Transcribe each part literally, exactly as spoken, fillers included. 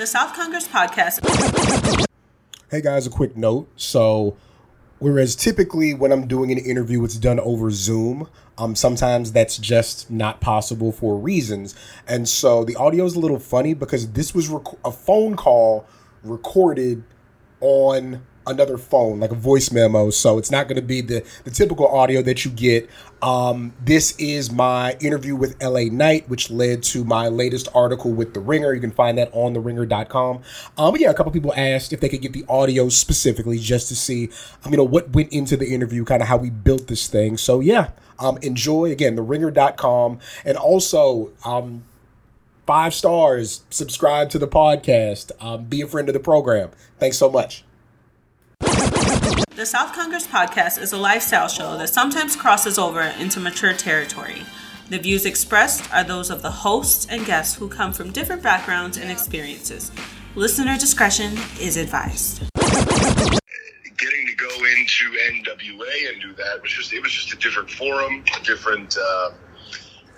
the South Congress Podcast. Hey guys, a quick note. So, whereas typically when I'm doing an interview, it's done over Zoom. Um, sometimes that's just not possible for reasons. And so the audio is a little funny because this was rec- a phone call recorded on another phone, like a voice memo. So it's not going to be the, the typical audio that you get. Um, this is my interview with L A Knight, which led to my latest article with The Ringer. You can find that on the ringer dot com. Um, but yeah, a couple people asked if they could get the audio specifically just to see, you know, what went into the interview, kind of how we built this thing. So yeah, um, enjoy, again, the ringer dot com. And also, um, five stars, subscribe to the podcast, um, be a friend of the program. Thanks so much. The South Congress Podcast is a lifestyle show that sometimes crosses over into mature territory. The views expressed are those of the hosts and guests who come from different backgrounds and experiences. Listener discretion is advised. Getting to go into N W A and do that was just, it was just a different forum, a different uh,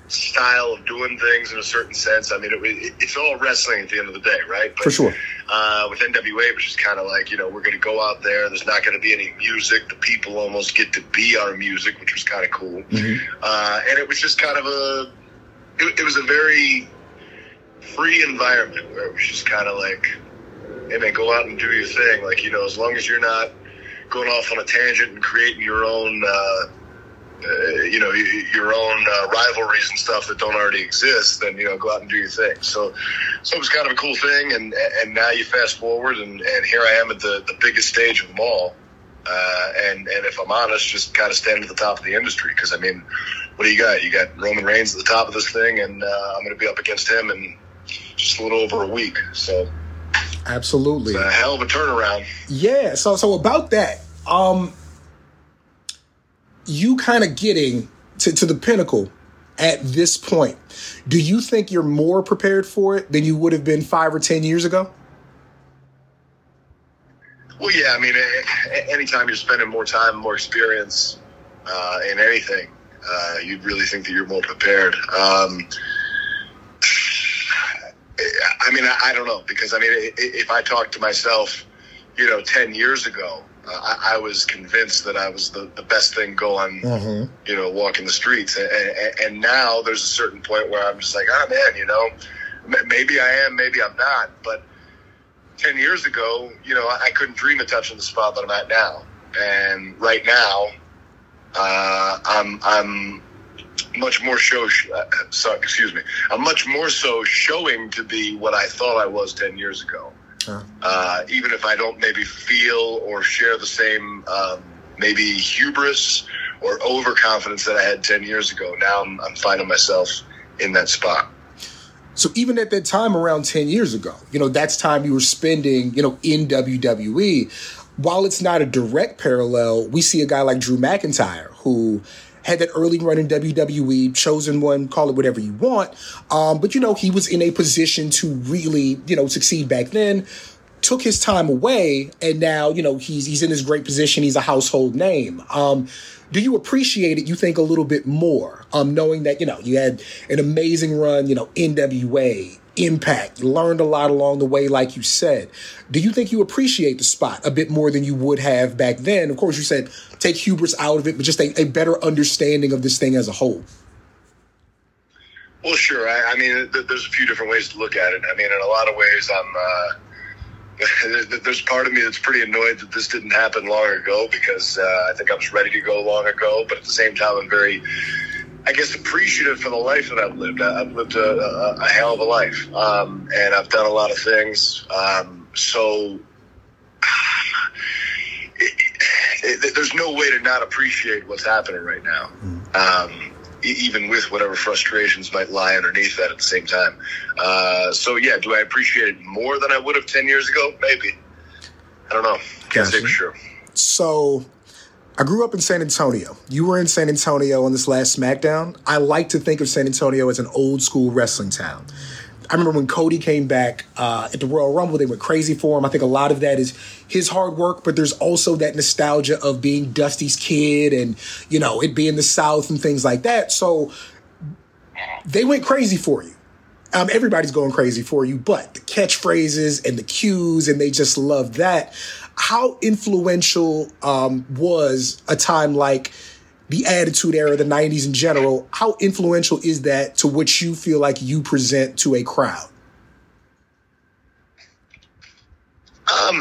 style of doing things in a certain sense. I mean, it, it, it's all wrestling at the end of the day, right? But, for sure. Uh, with N W A, which is kind of like, you know, we're going to go out there. There's not going to be any music. The people almost get to be our music, which was kind of cool. Mm-hmm. Uh, and it was just kind of a, it, it was a very free environment where it was just kind of like, hey man, go out and do your thing. Like, you know, as long as you're not going off on a tangent and creating your own, uh, Uh, you know, your own uh, rivalries and stuff that don't already exist, then, you know, go out and do your thing. So, so it was kind of a cool thing. And, and now you fast forward and, and here I am at the, the biggest stage of them all. Uh, and, and if I'm honest, just kind of standing at the top of the industry. Cause I mean, what do you got? You got Roman Reigns at the top of this thing and uh, I'm going to be up against him in just a little over a week. So absolutely. It's a hell of a turnaround. Yeah. So, so about that, um, you kind of getting to, to the pinnacle at this point, do you think you're more prepared for it than you would have been five or ten years ago? Well, yeah, I mean, anytime you're spending more time, more experience uh, in anything, uh, you'd really think that you're more prepared. Um, I mean, I don't know, because I mean, if I talk to myself, you know, ten years ago, Uh, I, I was convinced that I was the, the best thing going, mm-hmm. you know, walking the streets. And, and, and now there's a certain point where I'm just like, oh, man, you know, m- maybe I am, maybe I'm not. But ten years ago, you know, I, I couldn't dream of touching the spot that I'm at now. And right now, uh, I'm I'm much more show. Sh- uh, sorry, excuse me. I'm much more so showing to be what I thought I was ten years ago. Uh, even if I don't maybe feel or share the same um, maybe hubris or overconfidence that I had ten years ago, now I'm, I'm finding myself in that spot. So even at that time around ten years ago, you know, that's time you were spending, you know, in W W E. While it's not a direct parallel, we see a guy like Drew McIntyre who had that early run in W W E, chosen one, call it whatever you want. Um, but, you know, he was in a position to really, you know, succeed back then, took his time away, and now, you know, he's he's in his great position. He's a household name. Um, do you appreciate it, you think, a little bit more, um, knowing that, you know, you had an amazing run, you know, N W A, Impact, you learned a lot along the way, like you said. Do you think you appreciate the spot a bit more than you would have back then? Of course, you said take hubris out of it, but just a, a better understanding of this thing as a whole. Well, sure. I, I mean, th- there's a few different ways to look at it. I mean, in a lot of ways, I'm, uh, there's part of me that's pretty annoyed that this didn't happen long ago because uh, I think I was ready to go long ago, but at the same time, I'm very, I guess, appreciative for the life that I've lived. I've lived a, a, a hell of a life, um, and I've done a lot of things. Um, so it, it, there's no way to not appreciate what's happening right now, um, even with whatever frustrations might lie underneath that at the same time. Uh, so, yeah, do I appreciate it more than I would have ten years ago? Maybe. I don't know. Can't say for sure. So I grew up in San Antonio. You were in San Antonio on this last SmackDown. I like to think of San Antonio as an old school wrestling town. I remember when Cody came back uh, at the Royal Rumble, they went crazy for him. I think a lot of that is his hard work, but there's also that nostalgia of being Dusty's kid and, you know, it being the South and things like that. So they went crazy for you. Um, everybody's going crazy for you, but the catchphrases and the cues, and they just love that. How influential um, was a time like the Attitude Era, the nineties in general? How influential is that to what you feel like you present to a crowd? Um,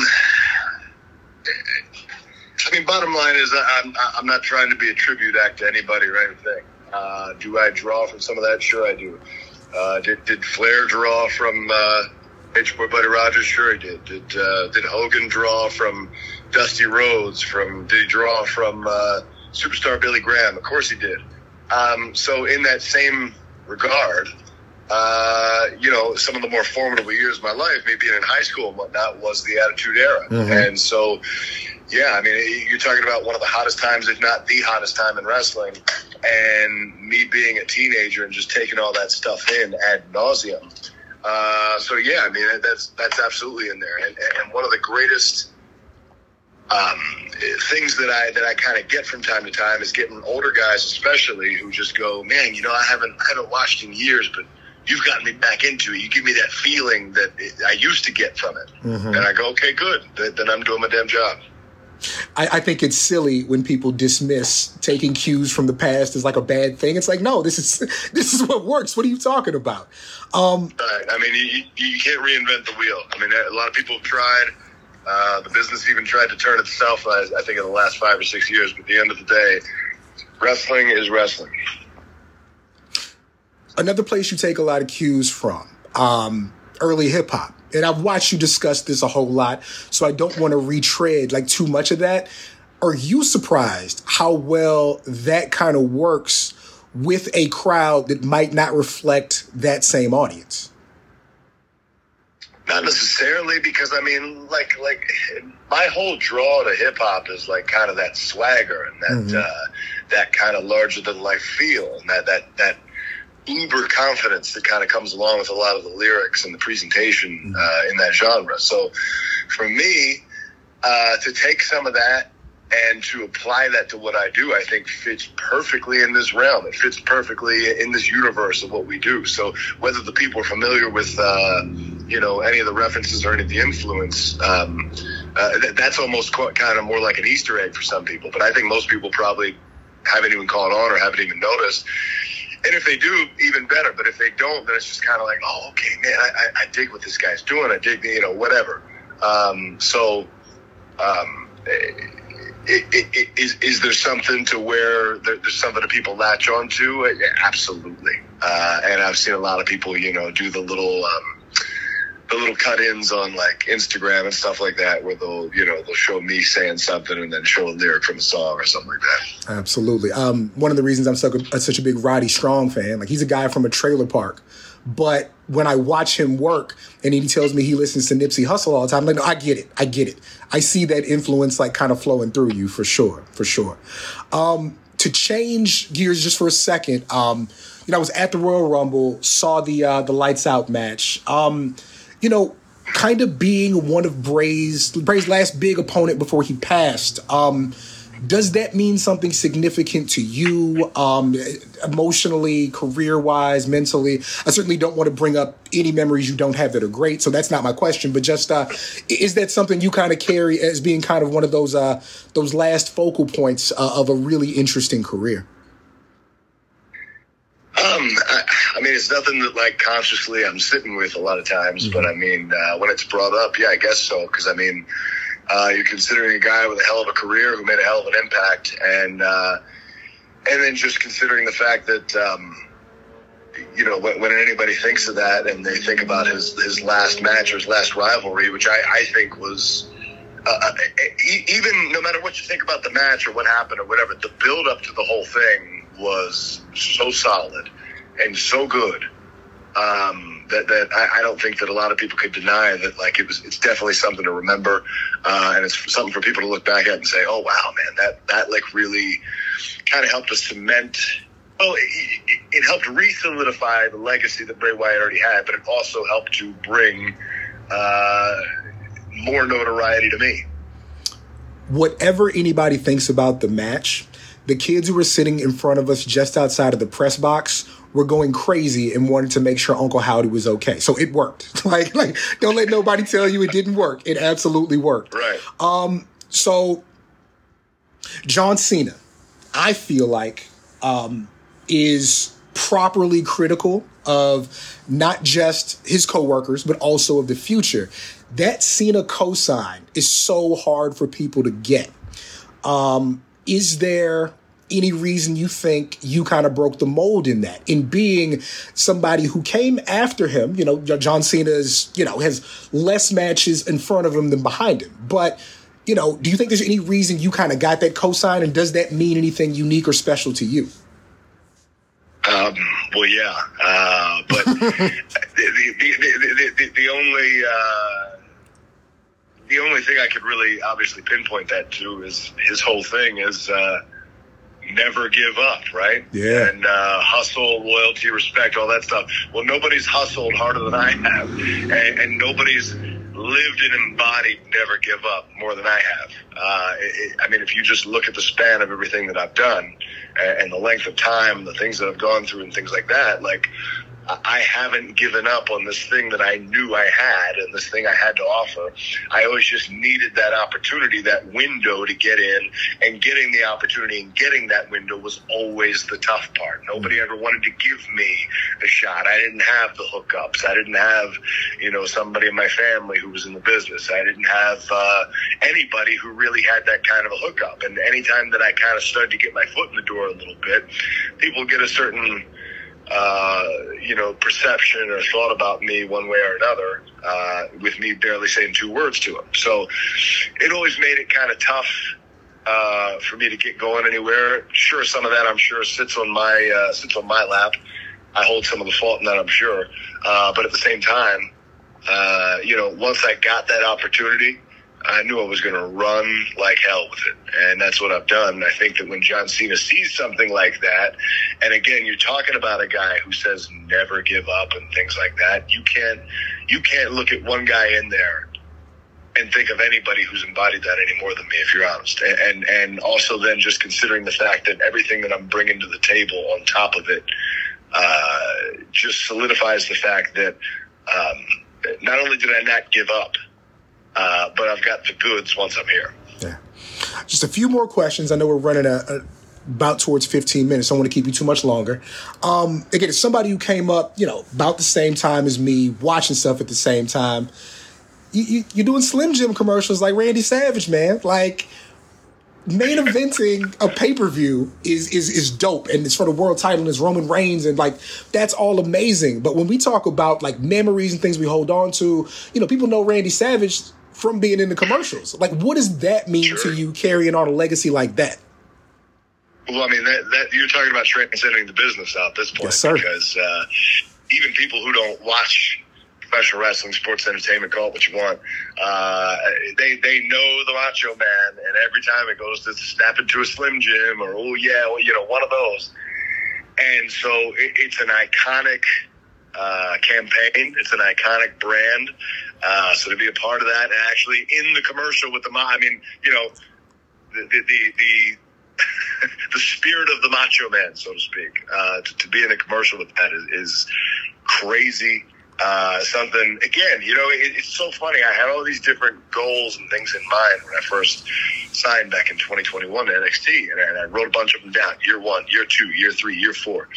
I mean, bottom line is I'm, I'm not trying to be a tribute act to anybody or anything. Uh, do I draw from some of that? Sure, I do. Uh, did, did Flair draw from uh, H four Buddy Rogers? Sure he did. Did uh, did Hogan draw from Dusty Rhodes? From Did he draw from uh, Superstar Billy Graham? Of course he did. Um, so in that same regard, uh, you know, some of the more formidable years of my life, maybe in high school and whatnot, was the Attitude Era. Mm-hmm. And so, yeah, I mean, you're talking about one of the hottest times, if not the hottest time in wrestling. And me being a teenager and just taking all that stuff in ad nauseum. Uh, so, yeah, I mean, that's that's absolutely in there. And, and one of the greatest um, things that I that I kind of get from time to time is getting older guys, especially, who just go, man, you know, I haven't, I haven't watched in years, but you've gotten me back into it. You give me that feeling that it, I used to get from it. Mm-hmm. And I go, okay, good. Then, then I'm doing my damn job. I, I think it's silly when people dismiss taking cues from the past as like a bad thing. It's like, no, this is this is what works. What are you talking about? Um, right. I mean, you, you can't reinvent the wheel. I mean, a lot of people have tried. Uh, the business even tried to turn itself, I, I think, in the last five or six years. But at the end of the day, wrestling is wrestling. Another place you take a lot of cues from, um, early hip-hop. And I've watched you discuss this a whole lot, so I don't want to retread like too much of that. Are you surprised how well that kind of works with a crowd that might not reflect that same audience? Not necessarily, because I mean, like, like my whole draw to hip hop is like kind of that swagger and that mm-hmm. uh, that kind of larger than life feel and that that that. uber confidence that kind of comes along with a lot of the lyrics and the presentation uh, in that genre. So for me, uh, to take some of that and to apply that to what I do, I think fits perfectly in this realm. It fits perfectly in this universe of what we do. So whether the people are familiar with, uh, you know, any of the references or any of the influence, um, uh, th- that's almost quite, kind of more like an Easter egg for some people. But I think most people probably haven't even caught on or haven't even noticed. And if they do, even better. But if they don't, then it's just kind of like, oh, okay, man, I, I, I dig what this guy's doing. I dig, you know, whatever. Um, so um, it, it, it, is, is there something to where there, there's something that people latch onto? Yeah, absolutely. Uh, and I've seen a lot of people, you know, do the little um, the little cut-ins on, like, Instagram and stuff like that where they'll, you know, they'll show me saying something and then show a lyric from a song or something like that. Absolutely. Um, one of the reasons I'm so, uh, such a big Roddy Strong fan, like he's a guy from a trailer park, but when I watch him work and he tells me he listens to Nipsey Hussle all the time, I'm like, no, I get it. I get it. I see that influence like kind of flowing through you for sure. For sure. Um, to change gears just for a second, um, you know, I was at the Royal Rumble, saw the, uh, the lights out match. Um, you know, kind of being one of Bray's, Bray's last big opponent before he passed. Um, does that mean something significant to you, um, emotionally, career-wise, mentally? I certainly don't want to bring up any memories you don't have that are great, so that's not my question. But just, uh, is that something you kind of carry as being kind of one of those uh, those last focal points uh, of a really interesting career? Um, I, I mean, it's nothing that, like, consciously I'm sitting with a lot of times, but, I mean, uh, when it's brought up, yeah, I guess so, because, I mean, uh, you're considering a guy with a hell of a career who made a hell of an impact, and uh, and then just considering the fact that, um, you know, when, when anybody thinks of that and they think about his, his last match or his last rivalry, which I, I think was... Uh, even no matter what you think about the match or what happened or whatever, the build up to the whole thing was so solid and so good um, that, that I, I don't think that a lot of people could deny that. Like it was, it's definitely something to remember, uh, and it's something for people to look back at and say, "Oh wow, man, that that like really kind of helped us cement." Well, it, it, it helped re-solidify the legacy that Bray Wyatt already had, but it also helped to bring. Uh, more notoriety to me. Whatever anybody thinks about the match, the kids who were sitting in front of us just outside of the press box were going crazy and wanted to make sure Uncle Howdy was okay. So it worked. Like, like don't let nobody tell you it didn't work. It absolutely worked. Right. Um, so John Cena, I feel like, um, is properly critical of not just his coworkers, but also of the future. That Cena cosign is so hard for people to get. Um, is there any reason you think you kind of broke the mold in that, in being somebody who came after him? You know, John Cena's, you know, has less matches in front of him than behind him. But, you know, do you think there's any reason you kind of got that cosign, and does that mean anything unique or special to you? Um, well, yeah, uh, but the, the, the, the, the only, uh, the only thing I could really obviously pinpoint that to is his whole thing is, uh, never give up, right? Yeah. And uh, hustle, loyalty, respect, all that stuff. Well, nobody's hustled harder than I have, and, and nobody's lived and embodied never give up more than I have. Uh, it, I mean, if you just look at the span of everything that I've done and, and the length of time and the things that I've gone through and things like that, like, I haven't given up on this thing that I knew I had and this thing I had to offer. I always just needed that opportunity, that window to get in, and getting the opportunity and getting that window was always the tough part. Nobody ever wanted to give me a shot. I didn't have the hookups. I didn't have, you know, somebody in my family who was in the business. I didn't have uh, anybody who really had that kind of a hookup. And anytime that I kind of started to get my foot in the door a little bit, people get a certain Uh, you know, perception or thought about me one way or another, uh, with me barely saying two words to him. So it always made it kind of tough uh, for me to get going anywhere. Sure, some of that I'm sure sits on my uh, sits on my lap. I hold some of the fault in that, I'm sure. Uh, but at the same time, uh, you know, once I got that opportunity, I knew I was going to run like hell with it. And that's what I've done. I think that when John Cena sees something like that, and again, you're talking about a guy who says never give up and things like that. You can't, you can't look at one guy in there and think of anybody who's embodied that any more than me, if you're honest. And, and also then just considering the fact that everything that I'm bringing to the table on top of it, uh, just solidifies the fact that, um, not only did I not give up, Uh, but I've got the goods once I'm here. Yeah. Just a few more questions. I know we're running a, a, about towards fifteen minutes. I don't want to keep you too much longer. Um, again, it's somebody who came up, you know, about the same time as me, watching stuff at the same time. You, you, you're doing Slim Jim commercials like Randy Savage, man. Like, main eventing a pay-per-view is, is, is dope. And it's for the world title and it's Roman Reigns. And like, that's all amazing. But when we talk about like memories and things we hold on to, you know, people know Randy Savage from being in the commercials. Like, what does that mean sure. to you, carrying on a legacy like that? Well, I mean, that, that you're talking about transcending the business out at this point. Yes, sir. Because uh, even people who don't watch professional wrestling, sports entertainment, call it what you want, uh, they they know the Macho Man, and every time it goes to snap into a Slim Jim or, oh, yeah, well, you know, one of those. And so it, it's an iconic uh, campaign. It's an iconic brand. Uh, so to be a part of that, and actually in the commercial with the, I mean, you know, the the the, the, the spirit of the Macho Man, so to speak, uh, to, to be in a commercial with that is, is crazy. Uh, something again, you know, it, it's so funny. I had all these different goals and things in mind when I first signed back in twenty twenty-one to N X T, and I, and I wrote a bunch of them down: year one, year two, year three, year four.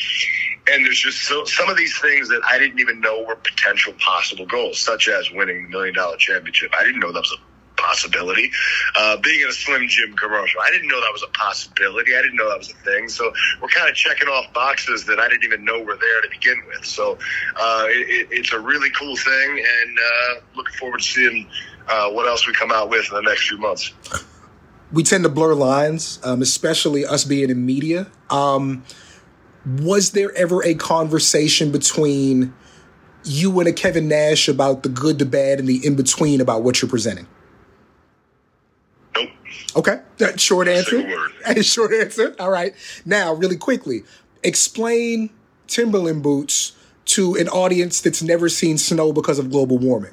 And there's just so, some of these things that I didn't even know were potential possible goals, such as winning the Million Dollar Championship. I didn't know that was a possibility. Uh, being in a Slim Jim commercial, I didn't know that was a possibility. I didn't know that was a thing. So we're kind of checking off boxes that I didn't even know were there to begin with. So uh, it, it's a really cool thing, and uh, looking forward to seeing uh, what else we come out with in the next few months. We tend to blur lines, um, especially us being in media. Um Was there ever a conversation between you and a Kevin Nash about the good, the bad, and the in-between about what you're presenting? Nope. Okay. That short answer. Short answer. All right. Now, really quickly, explain Timberland boots to an audience that's never seen snow because of global warming.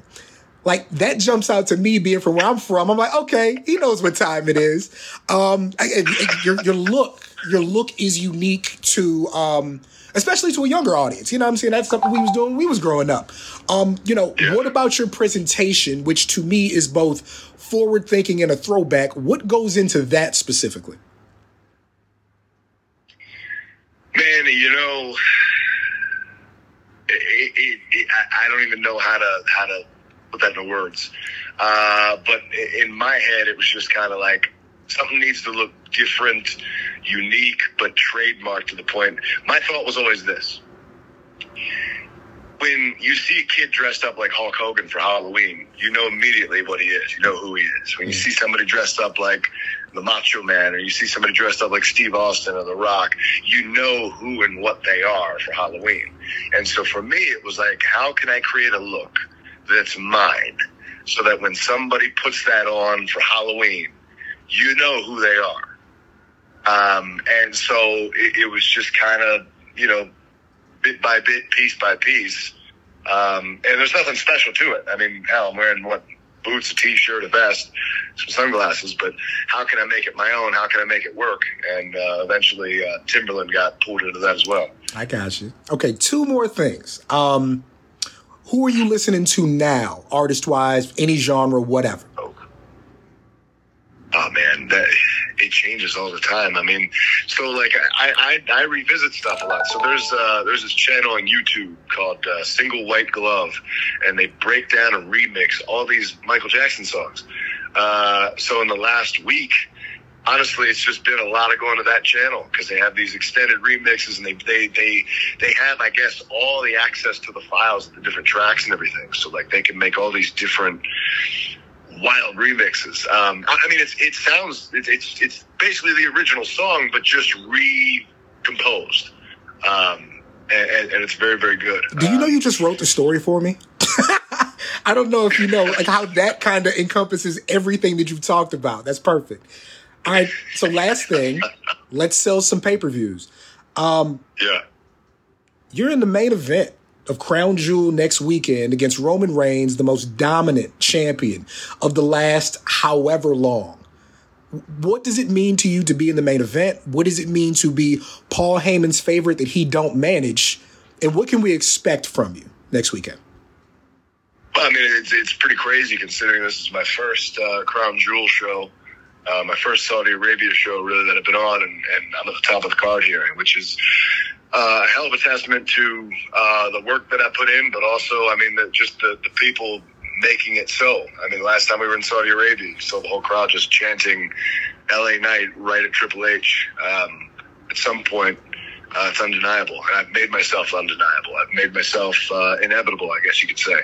Like, that jumps out to me, being from where I'm from. I'm like, okay, he knows what time it is. Um, your, your look your look is unique to, um, especially to a younger audience. You know what I'm saying? That's something we was doing when we was growing up. Um, you know, yeah. What about your presentation, which to me is both forward thinking and a throwback? What goes into that specifically? Man, you know, it, it, it, I don't even know how to how to put that into words. Uh, but in my head, it was just kind of like, something needs to look different, unique, but trademarked to the point. My thought was always this. When you see a kid dressed up like Hulk Hogan for Halloween, you know immediately what he is. You know who he is. When you see somebody dressed up like the Macho Man, or you see somebody dressed up like Steve Austin or The Rock, you know who and what they are for Halloween. And so for me, it was like, how can I create a look that's mine so that when somebody puts that on for Halloween, you know who they are. Um, and so it, it was just kind of, you know, bit by bit, piece by piece. Um, and there's nothing special to it. I mean, hell, I'm wearing what, boots, a T-shirt, a vest, some sunglasses, but how can I make it my own? How can I make it work? And uh, eventually uh, Timberland got pulled into that as well. I got you. Okay, two more things. Um, who are you listening to now, artist-wise, any genre, whatever? Oh man, that, it changes all the time. I mean, so like I, I, I revisit stuff a lot. So there's uh, there's this channel on YouTube called uh, Single White Glove, and they break down and remix all these Michael Jackson songs. Uh, so in the last week, honestly, it's just been a lot of going to that channel because they have these extended remixes, and they, they they they have, I guess, all the access to the files of the different tracks and everything. So like they can make all these different wild remixes. Um, I mean, it's, it sounds, it's, it's, it's basically the original song, but just recomposed. Um, and, and it's very, very good. Do you know um, you just wrote the story for me? I don't know if you know, like how that kind of encompasses everything that you've talked about. That's perfect. All right. So last thing, let's sell some pay-per-views. Um, yeah. You're in the main event of Crown Jewel next weekend against Roman Reigns, the most dominant champion of the last however long. What does it mean to you to be in the main event? What does it mean to be Paul Heyman's favorite that he don't manage? And what can we expect from you next weekend? Well, I mean, it's, it's pretty crazy considering this is my first uh, Crown Jewel show, uh, my first Saudi Arabia show really that I've been on, and, and I'm at the top of the card here, which is Uh, a hell of a testament to uh, the work that I put in, but also, I mean, the, just the, the people making it so. I mean, last time we were in Saudi Arabia, you saw the whole crowd just chanting L A Knight right at Triple H. Um, at some point, uh, it's undeniable. And I've made myself undeniable. I've made myself uh, inevitable, I guess you could say.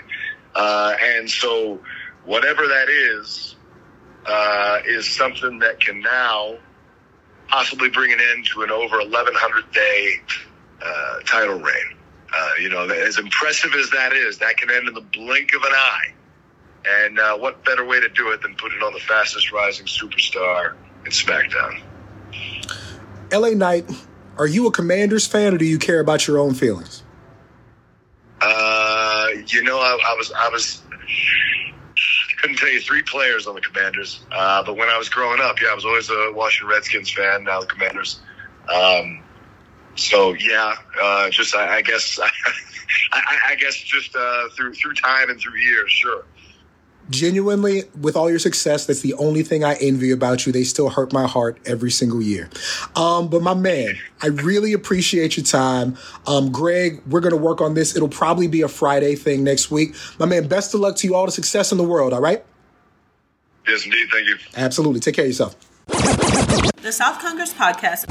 Uh, and so whatever that is, uh, is something that can now possibly bring an end to an over eleven hundred day Uh, title reign. Uh, you know, as impressive as that is, that can end in the blink of an eye. And uh, what better way to do it than put it on the fastest rising superstar in SmackDown? L A Knight, are you a Commanders fan, or do you care about your own feelings? Uh, you know, I, I was, I was, I couldn't tell you three players on the Commanders. Uh, but when I was growing up, yeah, I was always a Washington Redskins fan. Now the Commanders. Um, So yeah, uh, just I, I guess I, I, I guess just uh, through through time and through years, sure. Genuinely, with all your success, that's the only thing I envy about you. They still hurt my heart every single year. Um, but my man, I really appreciate your time. Um, Greg, we're going to work on this. It'll probably be a Friday thing next week. My man, best of luck to you. All the success in the world, all right? Yes, indeed. Thank you. Absolutely. Take care of yourself. The South Congress Podcast